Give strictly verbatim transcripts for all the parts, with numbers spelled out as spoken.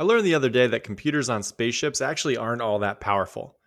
I learned the other day that computers on spaceships actually aren't all that powerful.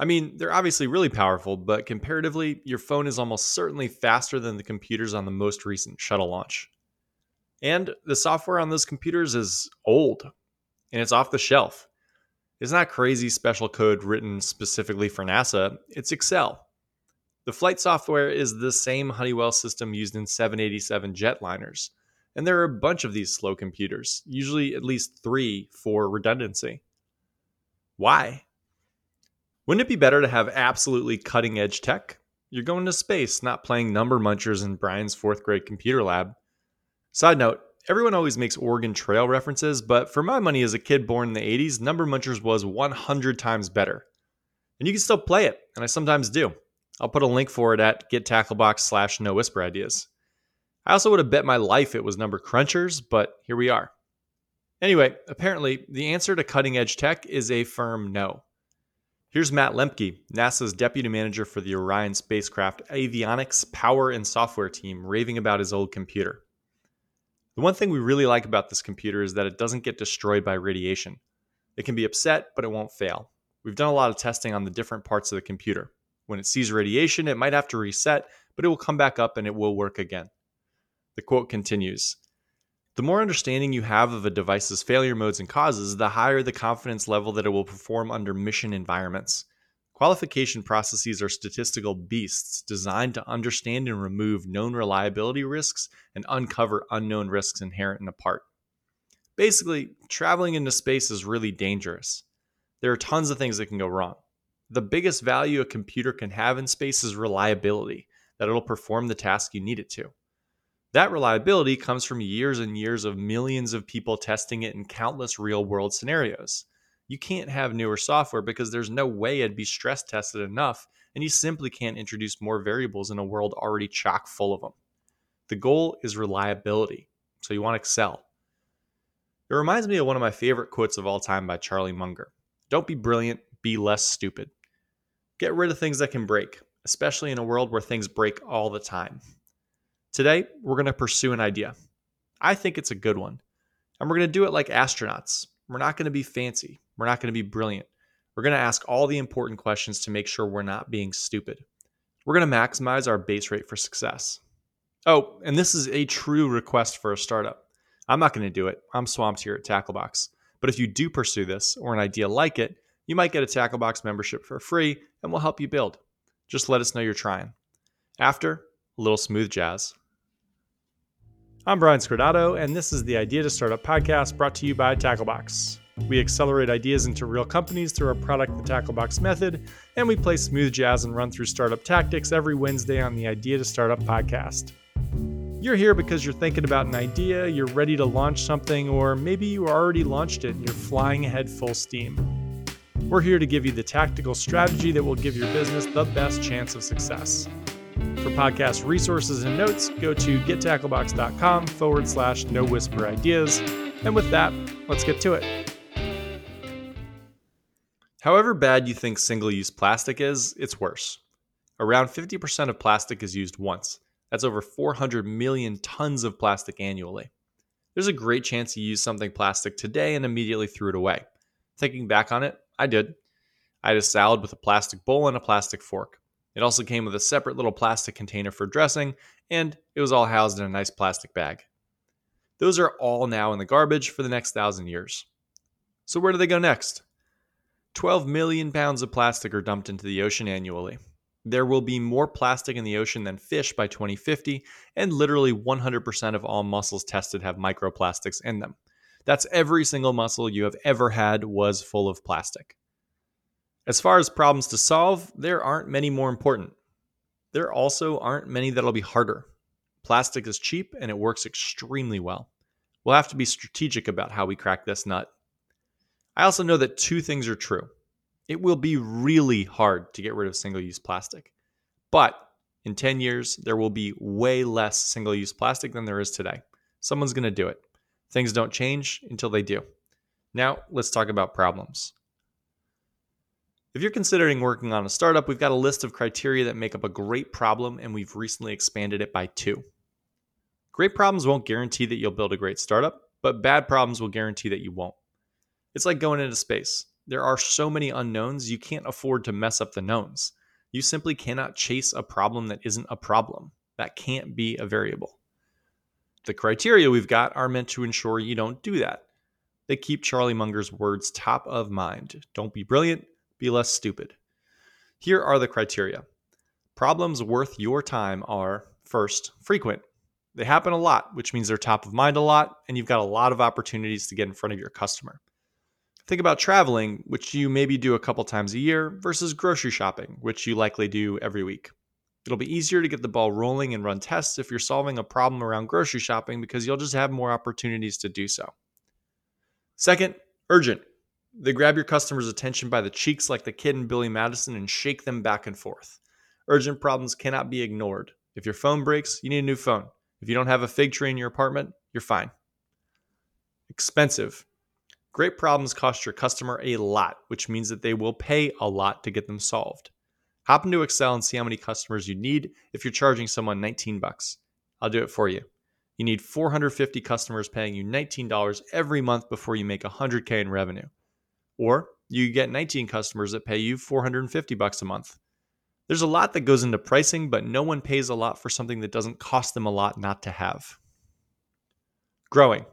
I mean, they're obviously really powerful, but comparatively, your phone is almost certainly faster than the computers on the most recent shuttle launch. And the software on those computers is old, and it's off the shelf. It's not crazy special code written specifically for NASA, it's Excel. The flight software is the same Honeywell system used in seven eighty-seven jetliners. And there are a bunch of these slow computers, usually at least three for redundancy. Why? Wouldn't it be better to have absolutely cutting-edge tech? You're going to space, not playing number munchers in Brian's fourth grade computer lab. Side note, everyone always makes Oregon Trail references, but for my money as a kid born in the eighties, Number Munchers was one hundred times better. And you can still play it, and I sometimes do. I'll put a link for it at gettacklebox slash no whisper ideas. I also would have bet my life it was Number Crunchers, but here we are. Anyway, apparently, the answer to cutting-edge tech is a firm no. Here's Matt Lempke, NASA's deputy manager for the Orion spacecraft avionics power and software team, raving about his old computer. The one thing we really like about this computer is that it doesn't get destroyed by radiation. It can be upset, but it won't fail. We've done a lot of testing on the different parts of the computer. When it sees radiation, it might have to reset, but it will come back up and it will work again. The quote continues, "The more understanding you have of a device's failure modes and causes, the higher the confidence level that it will perform under mission environments. Qualification processes are statistical beasts designed to understand and remove known reliability risks and uncover unknown risks inherent in a part." Basically, traveling into space is really dangerous. There are tons of things that can go wrong. The biggest value a computer can have in space is reliability, that it'll perform the task you need it to. That reliability comes from years and years of millions of people testing it in countless real-world scenarios. You can't have newer software because there's no way it'd be stress tested enough, and you simply can't introduce more variables in a world already chock full of them. The goal is reliability, so you want to excel. It reminds me of one of my favorite quotes of all time by Charlie Munger. "Don't be brilliant, be less stupid." Get rid of things that can break, especially in a world where things break all the time. Today, we're going to pursue an idea. I think it's a good one. And we're going to do it like astronauts. We're not going to be fancy. We're not going to be brilliant. We're going to ask all the important questions to make sure we're not being stupid. We're going to maximize our base rate for success. Oh, and this is a true request for a startup. I'm not going to do it. I'm swamped here at Tacklebox. But if you do pursue this or an idea like it, you might get a Tacklebox membership for free and we'll help you build. Just let us know you're trying. After, a little smooth jazz. I'm Brian Scardato, and this is the Idea to Startup podcast brought to you by Tacklebox. We accelerate ideas into real companies through our product, the Tacklebox Method, and we play smooth jazz and run through startup tactics every Wednesday on the Idea to Startup podcast. You're here because you're thinking about an idea, you're ready to launch something, or maybe you already launched it and you're flying ahead full steam. We're here to give you the tactical strategy that will give your business the best chance of success. For podcast resources and notes, go to gettacklebox.com forward slash no whisper ideas. And with that, let's get to it. However bad you think single-use plastic is, it's worse. Around fifty percent of plastic is used once. That's over four hundred million tons of plastic annually. There's a great chance you use something plastic today and immediately threw it away. Thinking back on it, I did. I had a salad with a plastic bowl and a plastic fork. It also came with a separate little plastic container for dressing, and it was all housed in a nice plastic bag. Those are all now in the garbage for the next thousand years. So where do they go next? twelve million pounds of plastic are dumped into the ocean annually. There will be more plastic in the ocean than fish by twenty fifty, and literally one hundred percent of all mussels tested have microplastics in them. That's every single mussel you have ever had was full of plastic. As far as problems to solve, there aren't many more important. There also aren't many that'll be harder. Plastic is cheap and it works extremely well. We'll have to be strategic about how we crack this nut. I also know that two things are true. It will be really hard to get rid of single-use plastic. But in ten years, there will be way less single-use plastic than there is today. Someone's going to do it. Things don't change until they do. Now, let's talk about problems. If you're considering working on a startup, we've got a list of criteria that make up a great problem, and we've recently expanded it by two. Great problems won't guarantee that you'll build a great startup, but bad problems will guarantee that you won't. It's like going into space. There are so many unknowns, you can't afford to mess up the knowns. You simply cannot chase a problem that isn't a problem. That can't be a variable. The criteria we've got are meant to ensure you don't do that. They keep Charlie Munger's words top of mind. Don't be brilliant, be less stupid. Here are the criteria. Problems worth your time are, first, frequent. They happen a lot, which means they're top of mind a lot, and you've got a lot of opportunities to get in front of your customer. Think about traveling, which you maybe do a couple times a year, versus grocery shopping, which you likely do every week. It'll be easier to get the ball rolling and run tests if you're solving a problem around grocery shopping because you'll just have more opportunities to do so. Second, urgent. They grab your customer's attention by the cheeks like the kid in Billy Madison and shake them back and forth. Urgent problems cannot be ignored. If your phone breaks, you need a new phone. If you don't have a fig tree in your apartment, you're fine. Expensive. Great problems cost your customer a lot, which means that they will pay a lot to get them solved. Hop into Excel and see how many customers you need if you're charging someone nineteen bucks. I'll do it for you. You need four hundred fifty customers paying you nineteen dollars every month before you make one hundred thousand in revenue. Or you get nineteen customers that pay you four hundred fifty bucks a month. There's a lot that goes into pricing, but no one pays a lot for something that doesn't cost them a lot not to have. Growing.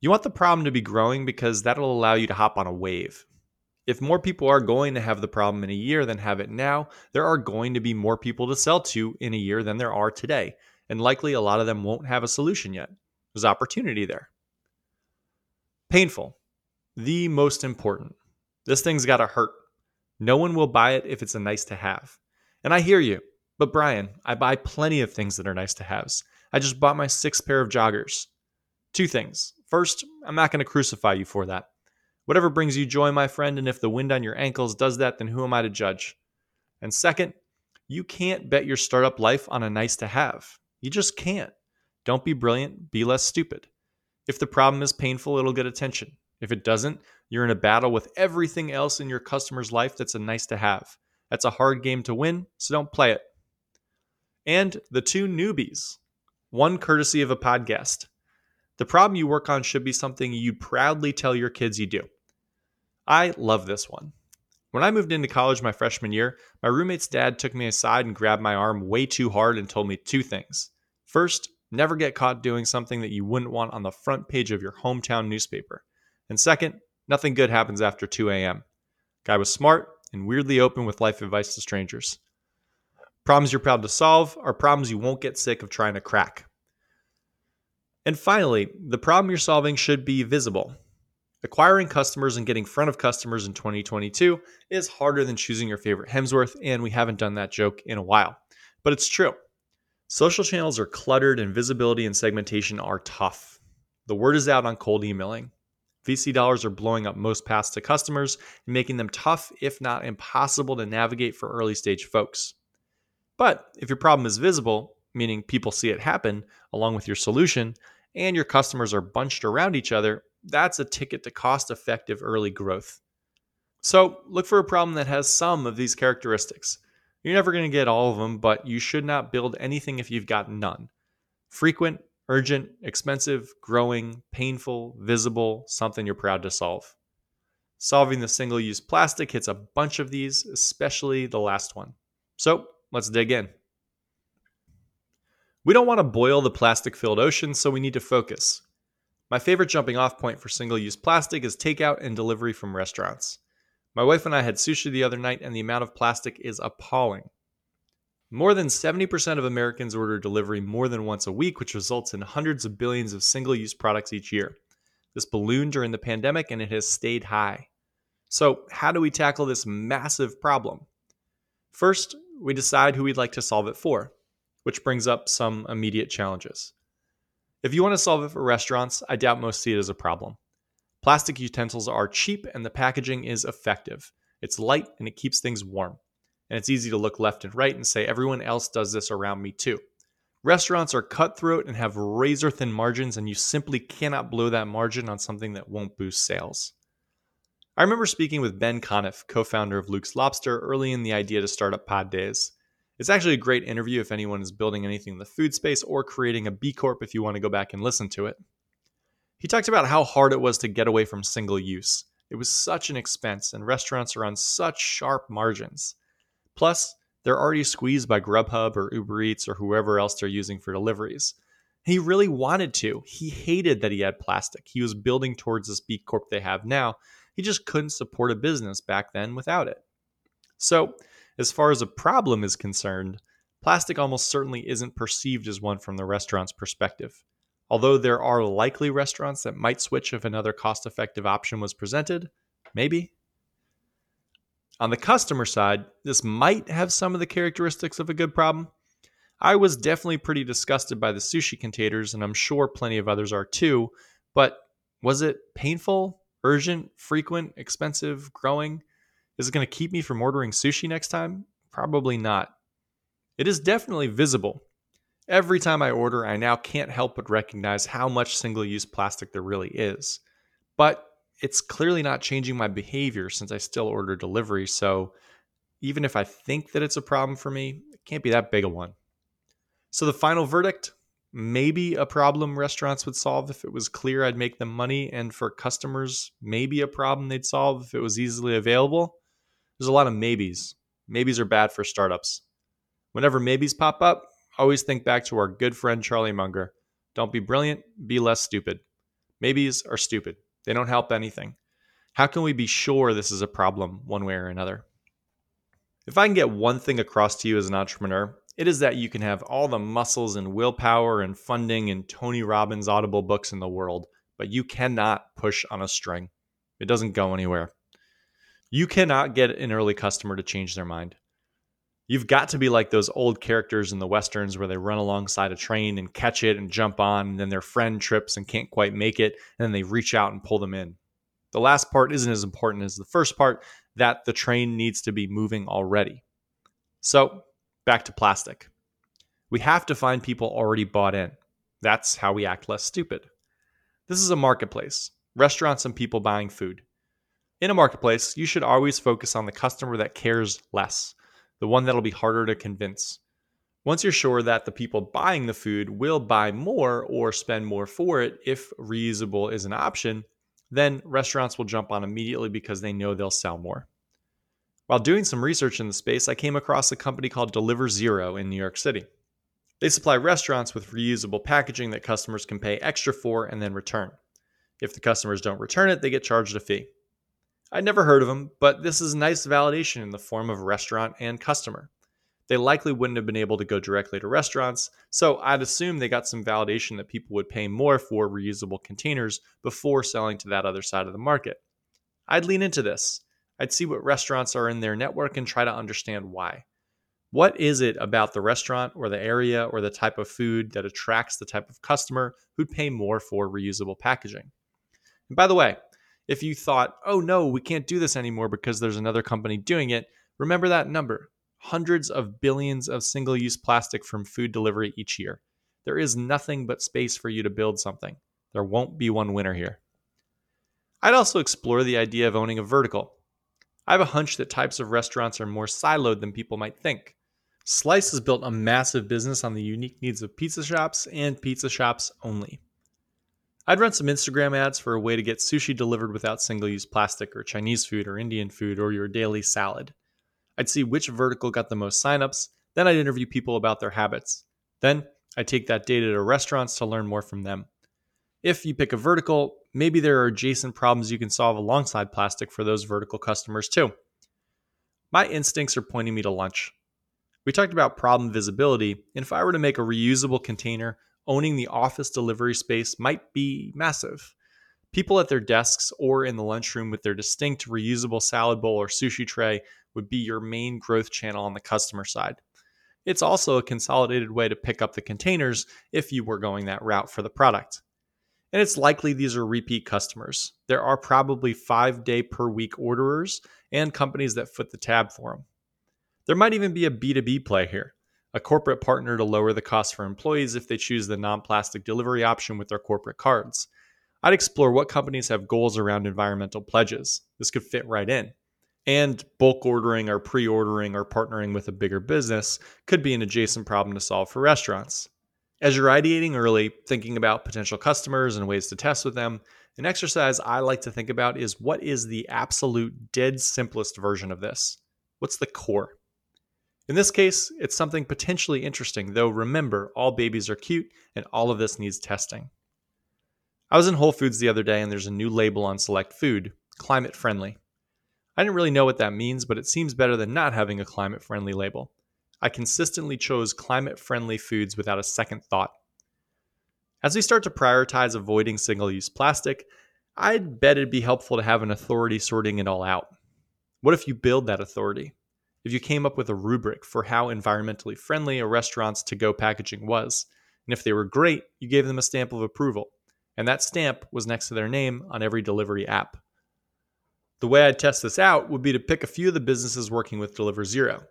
You want the problem to be growing because that'll allow you to hop on a wave. If more people are going to have the problem in a year than have it now, there are going to be more people to sell to in a year than there are today, and likely a lot of them won't have a solution yet. There's opportunity there. Painful. The most important. This thing's got to hurt. No one will buy it if it's a nice to have. And I hear you, but Brian, I buy plenty of things that are nice to haves. I just bought my sixth pair of joggers. Two things. First, I'm not going to crucify you for that. Whatever brings you joy, my friend, and if the wind on your ankles does that, then who am I to judge? And second, you can't bet your startup life on a nice to have. You just can't. Don't be brilliant, be less stupid. If the problem is painful, it'll get attention. If it doesn't, you're in a battle with everything else in your customer's life that's a nice to have. That's a hard game to win, so don't play it. And the two newbies. One courtesy of a podcast. The problem you work on should be something you'd proudly tell your kids you do. I love this one. When I moved into college my freshman year, my roommate's dad took me aside and grabbed my arm way too hard and told me two things. First, never get caught doing something that you wouldn't want on the front page of your hometown newspaper. And second, nothing good happens after two a.m. Guy was smart and weirdly open with life advice to strangers. Problems you're proud to solve are problems you won't get sick of trying to crack. And finally, the problem you're solving should be visible. Acquiring customers and getting in front of customers in twenty twenty-two is harder than choosing your favorite Hemsworth, and we haven't done that joke in a while. But it's true. Social channels are cluttered and visibility and segmentation are tough. The word is out on cold emailing. V C dollars are blowing up most paths to customers and making them tough, if not impossible, to navigate for early stage folks. But if your problem is visible, meaning people see it happen along with your solution, and your customers are bunched around each other, that's a ticket to cost-effective early growth. So look for a problem that has some of these characteristics. You're never going to get all of them, but you should not build anything if you've got none. Frequent, urgent, expensive, growing, painful, visible, something you're proud to solve. Solving the single-use plastic hits a bunch of these, especially the last one. So let's dig in. We don't want to boil the plastic-filled ocean, so we need to focus. My favorite jumping-off point for single-use plastic is takeout and delivery from restaurants. My wife and I had sushi the other night, and the amount of plastic is appalling. More than seventy percent of Americans order delivery more than once a week, which results in hundreds of billions of single-use products each year. This ballooned during the pandemic, and it has stayed high. So how do we tackle this massive problem? First, we decide who we'd like to solve it for, which brings up some immediate challenges. If you want to solve it for restaurants, I doubt most see it as a problem. Plastic utensils are cheap and the packaging is effective. It's light and it keeps things warm. And it's easy to look left and right and say everyone else does this around me too. Restaurants are cutthroat and have razor-thin margins, and you simply cannot blow that margin on something that won't boost sales. I remember speaking with Ben Conniff, co-founder of Luke's Lobster, early in the idea to start up pod days. It's actually a great interview if anyone is building anything in the food space or creating a B Corp if you want to go back and listen to it. He talked about how hard it was to get away from single use. It was such an expense, and restaurants are on such sharp margins. Plus, they're already squeezed by Grubhub or Uber Eats or whoever else they're using for deliveries. He really wanted to. He hated that he had plastic. He was building towards this B Corp they have now. He just couldn't support a business back then without it. So, as far as a problem is concerned, plastic almost certainly isn't perceived as one from the restaurant's perspective. Although there are likely restaurants that might switch if another cost-effective option was presented, maybe. On the customer side, this might have some of the characteristics of a good problem. I was definitely pretty disgusted by the sushi containers, and I'm sure plenty of others are too, but was it painful, urgent, frequent, expensive, growing? Is it going to keep me from ordering sushi next time? Probably not. It is definitely visible. Every time I order, I now can't help but recognize how much single-use plastic there really is. But it's clearly not changing my behavior since I still order delivery, so even if I think that it's a problem for me, it can't be that big a one. So the final verdict, maybe a problem restaurants would solve if it was clear I'd make them money, and for customers, maybe a problem they'd solve if it was easily available. There's a lot of maybes. Maybes are bad for startups. Whenever maybes pop up, always think back to our good friend Charlie Munger. Don't be brilliant, be less stupid. Maybes are stupid. They don't help anything. How can we be sure this is a problem one way or another? If I can get one thing across to you as an entrepreneur, it is that you can have all the muscles and willpower and funding and Tony Robbins audible books in the world, but you cannot push on a string. It doesn't go anywhere. You cannot get an early customer to change their mind. You've got to be like those old characters in the Westerns where they run alongside a train and catch it and jump on, and then their friend trips and can't quite make it, and then they reach out and pull them in. The last part isn't as important as the first part, that the train needs to be moving already. So, back to plastic. We have to find people already bought in. That's how we act less stupid. This is a marketplace, restaurants and people buying food. In a marketplace, you should always focus on the customer that cares less, the one that'll be harder to convince. Once you're sure that the people buying the food will buy more or spend more for it if reusable is an option, then restaurants will jump on immediately because they know they'll sell more. While doing some research in the space, I came across a company called Deliver Zero in New York City. They supply restaurants with reusable packaging that customers can pay extra for and then return. If the customers don't return it, they get charged a fee. I'd never heard of them, but this is nice validation in the form of restaurant and customer. They likely wouldn't have been able to go directly to restaurants, so I'd assume they got some validation that people would pay more for reusable containers before selling to that other side of the market. I'd lean into this. I'd see what restaurants are in their network and try to understand why. What is it about the restaurant or the area or the type of food that attracts the type of customer who'd pay more for reusable packaging? And by the way, if you thought, oh no, we can't do this anymore because there's another company doing it, remember that number. Hundreds of billions of single-use plastic from food delivery each year. There is nothing but space for you to build something. There won't be one winner here. I'd also explore the idea of owning a vertical. I have a hunch that types of restaurants are more siloed than people might think. Slice has built a massive business on the unique needs of pizza shops and pizza shops only. I'd run some Instagram ads for a way to get sushi delivered without single-use plastic or Chinese food or Indian food or your daily salad. I'd see which vertical got the most signups, then I'd interview people about their habits. Then I'd take that data to restaurants to learn more from them. If you pick a vertical, maybe there are adjacent problems you can solve alongside plastic for those vertical customers too. My instincts are pointing me to lunch. We talked about problem visibility, and if I were to make a reusable container, owning the office delivery space might be massive. People at their desks or in the lunchroom with their distinct reusable salad bowl or sushi tray would be your main growth channel on the customer side. It's also a consolidated way to pick up the containers if you were going that route for the product. And it's likely these are repeat customers. There are probably five-day-per-week orderers and companies that foot the tab for them. There might even be a B two B play here, a corporate partner to lower the cost for employees if they choose the non-plastic delivery option with their corporate cards. I'd explore what companies have goals around environmental pledges. This could fit right in. And bulk ordering or pre-ordering or partnering with a bigger business could be an adjacent problem to solve for restaurants. As you're ideating early, thinking about potential customers and ways to test with them, An exercise I like to think about is what is the absolute dead simplest version of this? What's the core? In this case, it's something potentially interesting, though remember, all babies are cute and all of this needs testing. I was in Whole Foods the other day and there's a new label on select food, climate friendly. I didn't really know what that means, but it seems better than not having a climate friendly label. I consistently chose climate friendly foods without a second thought. As we start to prioritize avoiding single-use plastic, I'd bet it'd be helpful to have an authority sorting it all out. What if you build that authority? If you came up with a rubric for how environmentally friendly a restaurant's to-go packaging was, and if they were great, you gave them a stamp of approval, and that stamp was next to their name on every delivery app. The way I'd test this out would be to pick a few of the businesses working with Deliver Zero.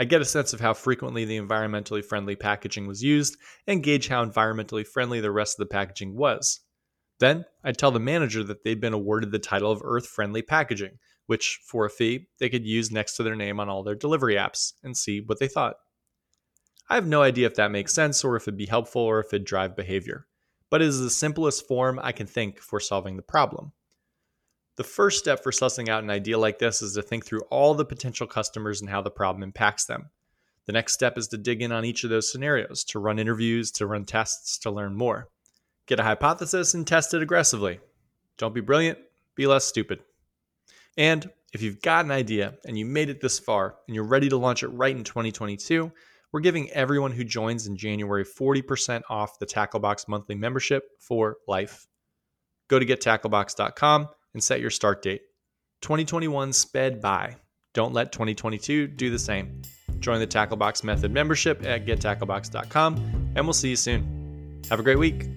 I'd get a sense of how frequently the environmentally friendly packaging was used and gauge how environmentally friendly the rest of the packaging was. Then, I'd tell the manager that they'd been awarded the title of Earth-Friendly Packaging, which, for a fee, they could use next to their name on all their delivery apps, and see what they thought. I have no idea if that makes sense or if it'd be helpful or if it'd drive behavior, but it is the simplest form I can think for solving the problem. The first step for sussing out an idea like this is to think through all the potential customers and how the problem impacts them. The next step is to dig in on each of those scenarios, to run interviews, to run tests, to learn more. Get a hypothesis and test it aggressively. Don't be brilliant, be less stupid. And if you've got an idea and you made it this far and you're ready to launch it right in twenty twenty-two, we're giving everyone who joins in January forty percent off the Tacklebox monthly membership for life. Go to get tacklebox dot com. and set your start date. twenty twenty-one sped by. Don't let twenty twenty-two do the same. Join the Tacklebox Method membership at get tacklebox dot com, and we'll see you soon. Have a great week.